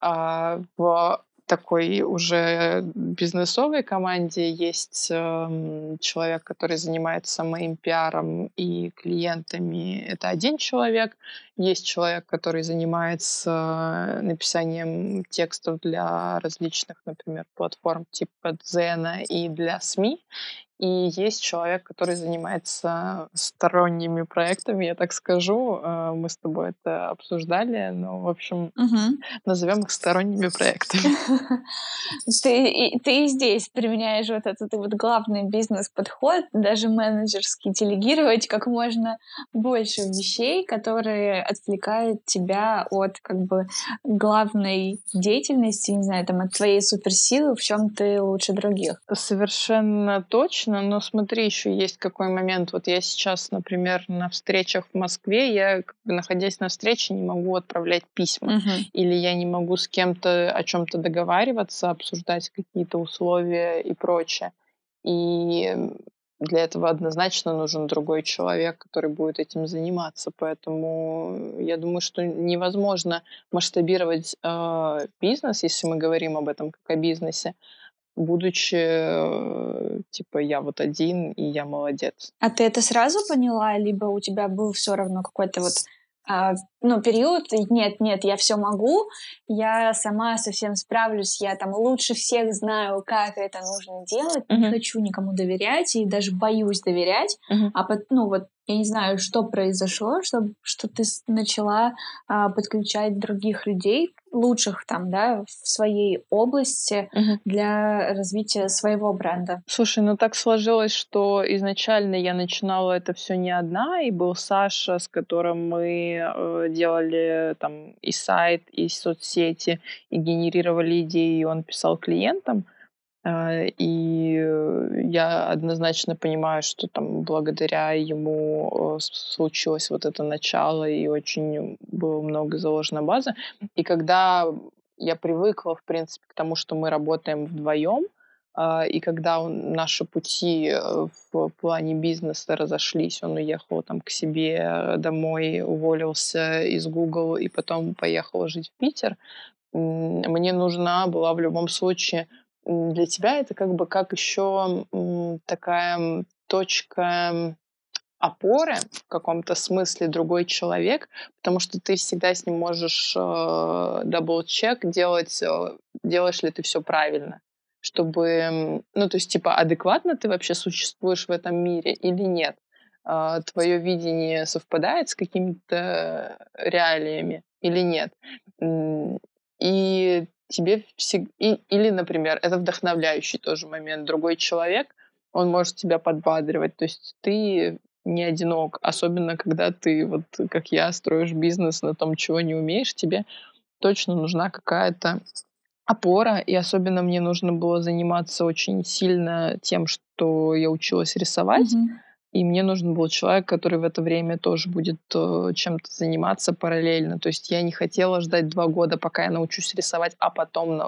А в такой уже бизнесовой команде есть человек, который занимается моим пиаром и клиентами. Это 1 человек. Есть человек, который занимается написанием текстов для различных, например, платформ типа Дзена и для СМИ. И есть человек, который занимается сторонними проектами, я так скажу. Мы с тобой это обсуждали, но, в общем, назовем их сторонними проектами. Ты здесь применяешь вот этот вот главный бизнес-подход, даже менеджерский, делегировать как можно больше вещей, которые отвлекают тебя от как бы главной деятельности, не знаю, там, от твоей суперсилы, в чем ты лучше других. Совершенно точно. Но смотри, еще есть какой момент. Вот я сейчас, например, на встречах в Москве, я, находясь на встрече, не могу отправлять письма. Или я не могу с кем-то о чем-то договариваться, обсуждать какие-то условия и прочее. И для этого однозначно нужен другой человек, который будет этим заниматься. Поэтому я думаю, что невозможно масштабировать бизнес, если мы говорим об этом как о бизнесе, будучи, типа, я вот один, и я молодец. А ты это сразу поняла, либо у тебя был все равно какой-то вот период, нет, я все могу, я сама совсем справлюсь, я там лучше всех знаю, как это нужно делать, не хочу никому доверять и даже боюсь доверять, а потом, ну вот Я не знаю, что произошло, что ты начала подключать других людей, лучших там, да, в своей области для развития своего бренда. Слушай, ну так сложилось, что изначально я начинала это все не одна, и был Саша, с которым мы делали там и сайт, и соцсети, и генерировали идеи, и он писал клиентам. И я однозначно понимаю, что там благодаря ему случилось вот это начало, и очень было много заложено базы. И когда я привыкла, в принципе, к тому, что мы работаем вдвоем, и когда наши пути в плане бизнеса разошлись, он уехал там к себе домой, уволился из Google и потом поехал жить в Питер, мне нужна была в любом случае... Для тебя это как бы как еще такая точка опоры в каком-то смысле другой человек, потому что ты всегда с ним можешь дабл-чек делать, делаешь ли ты все правильно, чтобы, ну, то есть, типа, адекватно ты вообще существуешь в этом мире или нет, твое видение совпадает с какими-то реалиями или нет. И тебе всегда... Или, например, это вдохновляющий тоже момент. Другой человек, он может тебя подбадривать. То есть ты не одинок. Особенно, когда ты, вот как я, строишь бизнес на том, чего не умеешь, тебе точно нужна какая-то опора. И особенно мне нужно было заниматься очень сильно тем, что я училась рисовать. Mm-hmm. И мне нужен был человек, который в это время тоже будет чем-то заниматься параллельно. То есть я не хотела ждать 2 года, пока я научусь рисовать, а потом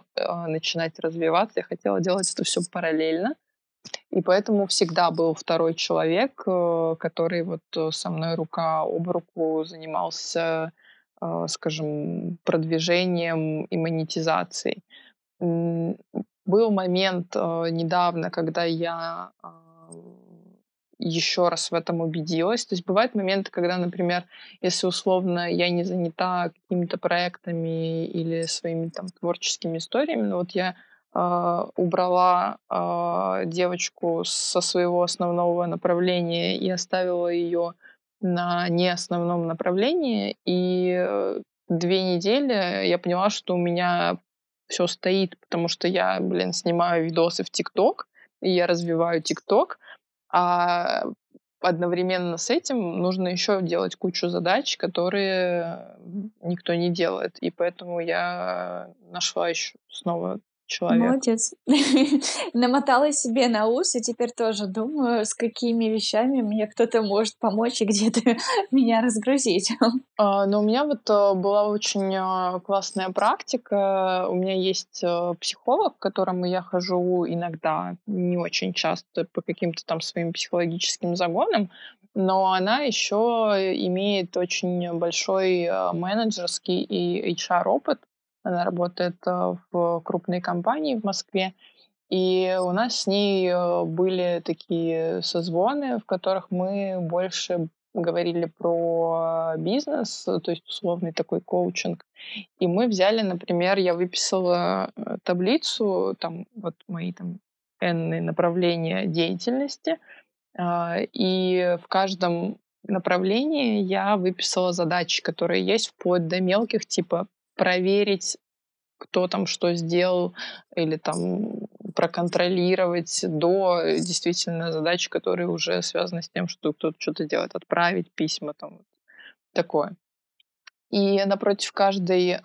начинать развиваться. Я хотела делать это все параллельно. И поэтому всегда был второй человек, который вот со мной рука об руку занимался, скажем, продвижением и монетизацией. Был момент недавно, когда я... еще раз в этом убедилась. То есть бывают моменты, когда, например, если условно я не занята какими-то проектами или своими там творческими историями, но вот я убрала девочку со своего основного направления и оставила ее на неосновном направлении, и 2 недели я поняла, что у меня все стоит, потому что я, снимаю видосы в ТикТок, и я развиваю ТикТок, а одновременно с этим нужно еще делать кучу задач, которые никто не делает. И поэтому я нашла еще снова человека. Молодец. Намотала себе на ус, и теперь тоже думаю, с какими вещами мне кто-то может помочь и где-то меня разгрузить. Но у меня вот была очень классная практика. У меня есть психолог, к которому я хожу иногда, не очень часто, по каким-то там своим психологическим загонам, но она еще имеет очень большой менеджерский и HR-опыт. Она работает в крупной компании в Москве, и у нас с ней были такие созвоны, в которых мы больше говорили про бизнес, то есть условный такой коучинг. И мы взяли, например, я выписала таблицу, там вот мои там энные направления деятельности, и в каждом направлении я выписала задачи, которые есть, вплоть до мелких, типа проверить, кто там что сделал, или там проконтролировать, до действительно задач, которые уже связаны с тем, что кто-то что-то делает, отправить письма, там такое. И напротив каждой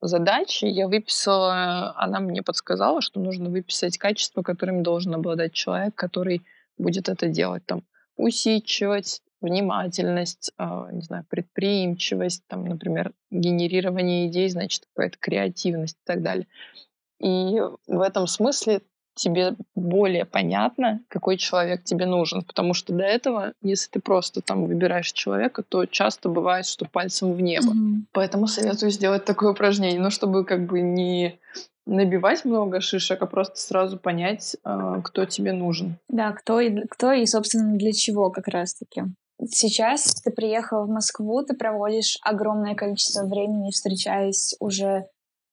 задачи я выписала, она мне подсказала, что нужно выписать качества, которыми должен обладать человек, который будет это делать, там усидчивость, внимательность, не знаю, предприимчивость, там, например, генерирование идей, значит, какая-то креативность и так далее. И в этом смысле тебе более понятно, какой человек тебе нужен, потому что до этого, если ты просто там выбираешь человека, то часто бывает, что пальцем в небо. Mm-hmm. Поэтому советую сделать такое упражнение, но чтобы как бы не набивать много шишек, а просто сразу понять, кто тебе нужен. Да, кто и, собственно, для чего как раз-таки. Сейчас ты приехала в Москву, ты проводишь огромное количество времени, встречаясь уже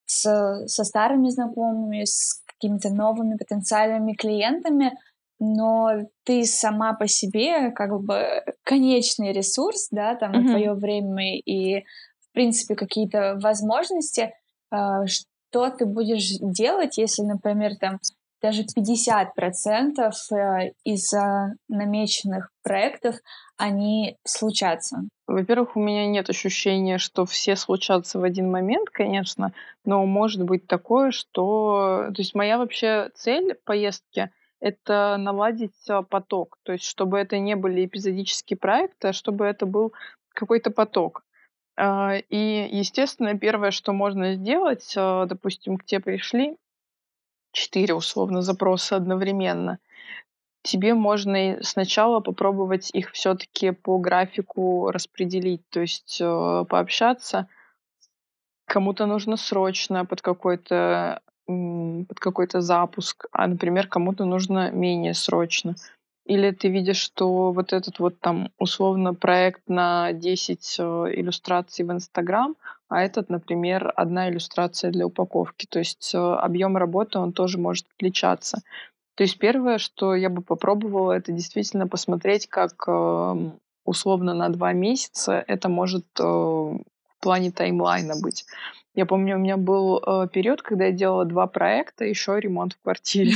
со старыми знакомыми, с какими-то новыми потенциальными клиентами. но ты сама по себе как бы конечный ресурс, да, там твое время и, в принципе, какие-то возможности, что ты будешь делать, если, например, там даже 50% из намеченных проектов, они случатся? Во-первых, у меня нет ощущения, что все случатся в один момент, конечно, но может быть такое, что... То есть моя вообще цель поездки — это наладить поток, то есть чтобы это не были эпизодические проекты, а чтобы это был какой-то поток. И, естественно, первое, что можно сделать, допустим, к тебе пришли 4 условно запроса одновременно, тебе можно сначала попробовать их все-таки по графику распределить, то есть пообщаться. Кому-то нужно срочно под какой-то запуск, а, например, кому-то нужно менее срочно. Или ты видишь, что вот этот вот там условно проект на 10 иллюстраций в Инстаграм, а этот, например, одна иллюстрация для упаковки. То есть объем работы, он тоже может отличаться. То есть первое, что я бы попробовала, это действительно посмотреть, как условно на 2 месяца это может в плане таймлайна быть. Я помню, у меня был период, когда я делала 2 проекта, еще ремонт в квартире.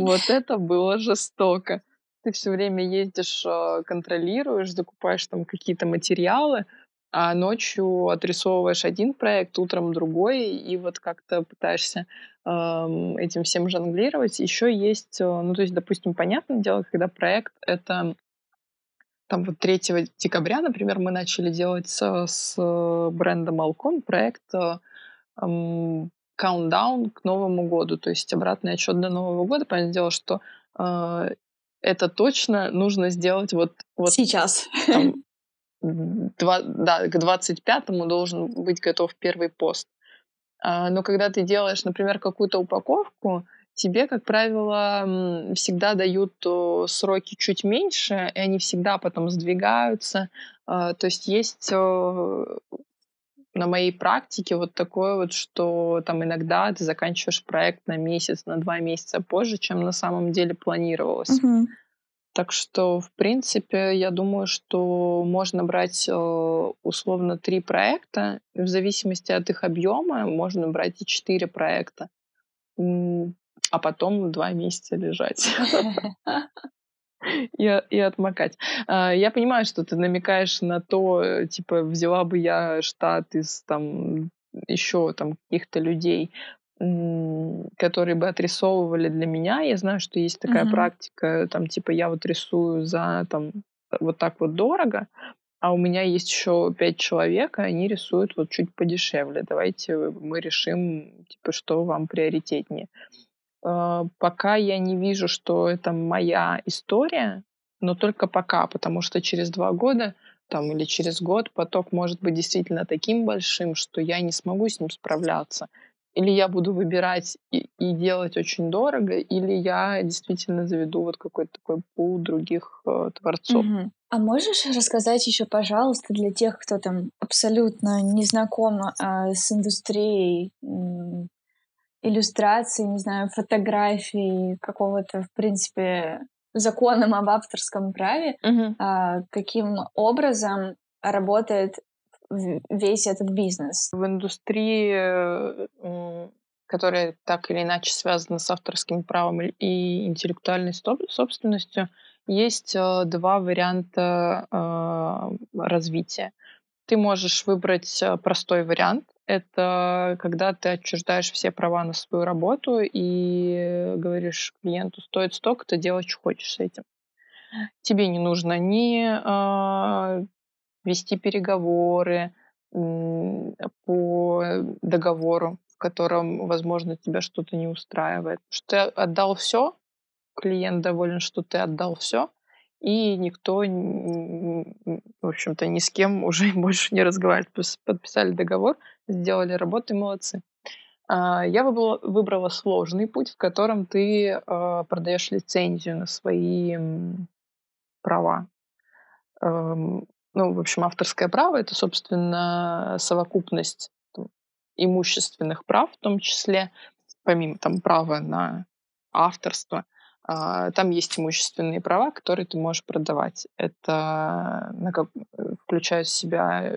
Вот это было жестоко. Ты все время ездишь, контролируешь, закупаешь там какие-то материалы, а ночью отрисовываешь один проект, утром другой, и вот как-то пытаешься этим всем жонглировать. Еще есть, ну то есть, допустим, понятное дело, когда проект это там вот 3 декабря, например, мы начали делать с брендом Alcon проект countdown к Новому году, то есть обратный отчет до Нового года. Понятное дело, что это точно нужно сделать вот сейчас. Там, да, к 25-му должен быть готов первый пост. Но когда ты делаешь, например, какую-то упаковку, тебе, как правило, всегда дают сроки чуть меньше, и они всегда потом сдвигаются. То есть есть на моей практике вот такое вот, что там иногда ты заканчиваешь проект на месяц, на 2 месяца позже, чем на самом деле планировалось. Угу. Так что, в принципе, я думаю, что можно брать условно 3 проекта. В зависимости от их объема можно брать и 4 проекта. А потом 2 месяца лежать. И отмокать. Я понимаю, что ты намекаешь на то, типа, взяла бы я штат из там еще там каких-то людей, которые бы отрисовывали для меня. Я знаю, что есть такая практика, там, типа, я вот рисую за там вот так вот дорого, а у меня есть еще 5 человек, и они рисуют вот чуть подешевле. Давайте мы решим, типа, что вам приоритетнее. Пока я не вижу, что это моя история, но только пока, потому что через 2 года там, или через год поток может быть действительно таким большим, что я не смогу с ним справляться. Или я буду выбирать и делать очень дорого, или я действительно заведу вот какой-то такой пул других творцов. Угу. А можешь рассказать еще, пожалуйста, для тех, кто там абсолютно не знаком с индустрией, иллюстрации, не знаю, фотографии, какого-то, в принципе, законом об авторском праве, каким образом работает весь этот бизнес? В индустрии, которая так или иначе связана с авторским правом и интеллектуальной собственностью, есть 2 варианта развития. Ты можешь выбрать простой вариант. Это когда ты отчуждаешь все права на свою работу и говоришь клиенту, стоит столько-то, делай, что хочешь с этим. Тебе не нужно ни вести переговоры по договору, в котором, возможно, тебя что-то не устраивает. Что ты отдал все, клиент доволен, что ты отдал все, и никто, в общем-то, ни с кем уже больше не разговаривает. Подписали договор, сделали работу, и молодцы. Я выбрала сложный путь, в котором ты продаешь лицензию на свои права. Ну, в общем, авторское право — это, собственно, совокупность имущественных прав, в том числе, помимо там права на авторство, Там есть имущественные права, которые ты можешь продавать. Это включает в себя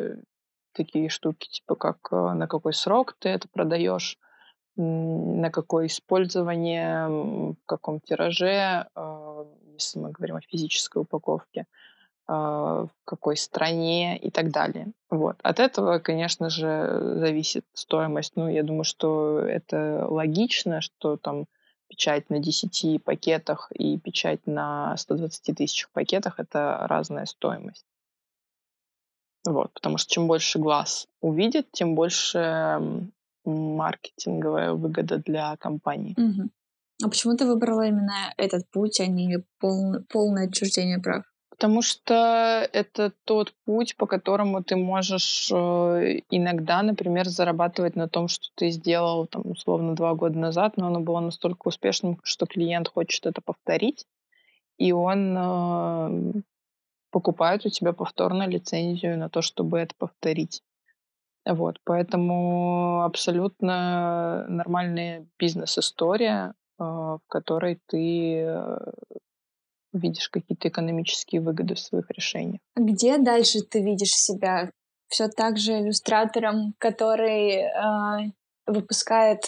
такие штуки, типа как на какой срок ты это продаешь, на какое использование, в каком тираже, если мы говорим о физической упаковке, в какой стране и так далее. Вот. От этого, конечно же, зависит стоимость. Ну, я думаю, что это логично, что там печать на 10 пакетах и печать на 120 тысячах пакетах — это разная стоимость. Вот. Потому что чем больше глаз увидит, тем больше маркетинговая выгода для компании. Угу. А почему ты выбрала именно этот путь, а не полное отчуждение прав? Потому что это тот путь, по которому ты можешь иногда, например, зарабатывать на том, что ты сделал, там, условно, 2 года назад, но оно было настолько успешным, что клиент хочет это повторить, и он покупает у тебя повторно лицензию на то, чтобы это повторить. Вот, поэтому абсолютно нормальная бизнес-история, в которой ты видишь какие-то экономические выгоды в своих решениях. Где дальше ты видишь себя? Все так же иллюстратором, который выпускает,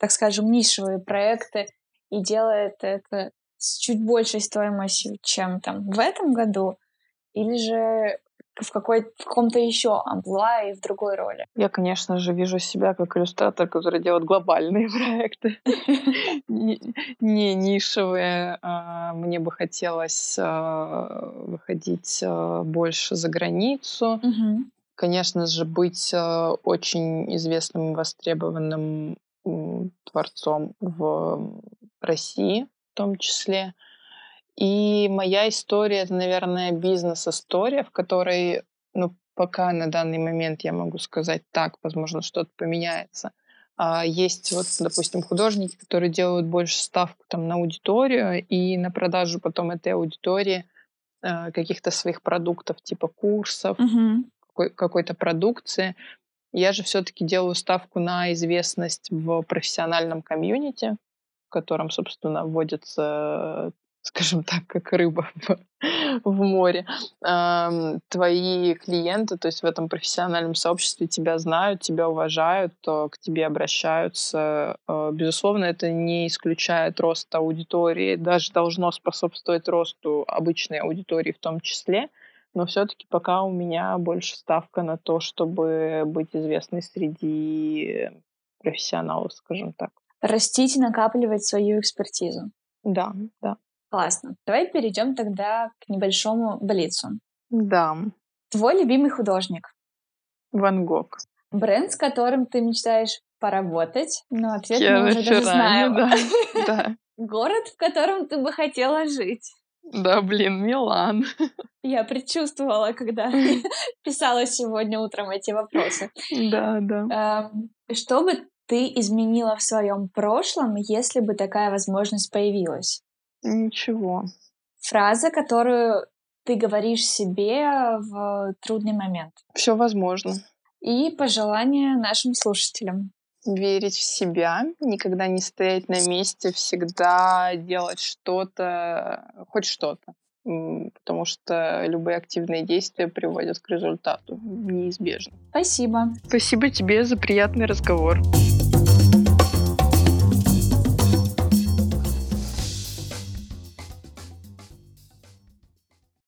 так скажем, нишевые проекты и делает это с чуть большей стоимостью, чем там в этом году? Или же в каком-то еще амплуа и в другой роли? Я, конечно же, вижу себя как иллюстратор, который делает глобальные проекты, не нишевые. Мне бы хотелось выходить больше за границу. Конечно же, быть очень известным и востребованным творцом в России в том числе. И моя история — это, наверное, бизнес-история, в которой, пока на данный момент я могу сказать так, возможно, что-то поменяется. Есть, допустим, художники, которые делают больше ставку на аудиторию и на продажу потом этой аудитории каких-то своих продуктов, типа курсов, какой-то продукции. Я же все-таки делаю ставку на известность в профессиональном комьюнити, в котором, собственно, вводятся, скажем так, как рыба в море. Твои клиенты, то есть в этом профессиональном сообществе, тебя знают, тебя уважают, к тебе обращаются. Безусловно, это не исключает рост аудитории, даже должно способствовать росту обычной аудитории в том числе, но все-таки пока у меня больше ставка на то, чтобы быть известной среди профессионалов, скажем так. Растить и накапливать свою экспертизу. Да. Классно. Давай перейдем тогда к небольшому блицу. Да. Твой любимый художник? Ван Гог. Бренд, с которым ты мечтаешь поработать, но ответ мы уже даже знаем. Да. Город, в котором ты бы хотела жить? Да, блин, Милан. Я предчувствовала, когда писала сегодня утром эти вопросы. Да. Что бы ты изменила в своем прошлом, если бы такая возможность появилась? Ничего. Фраза, которую ты говоришь себе в трудный момент. Все возможно. И пожелание нашим слушателям. Верить в себя, никогда не стоять на месте, всегда делать что-то, хоть что-то. Потому что любые активные действия приводят к результату. Неизбежно. Спасибо. Спасибо тебе за приятный разговор.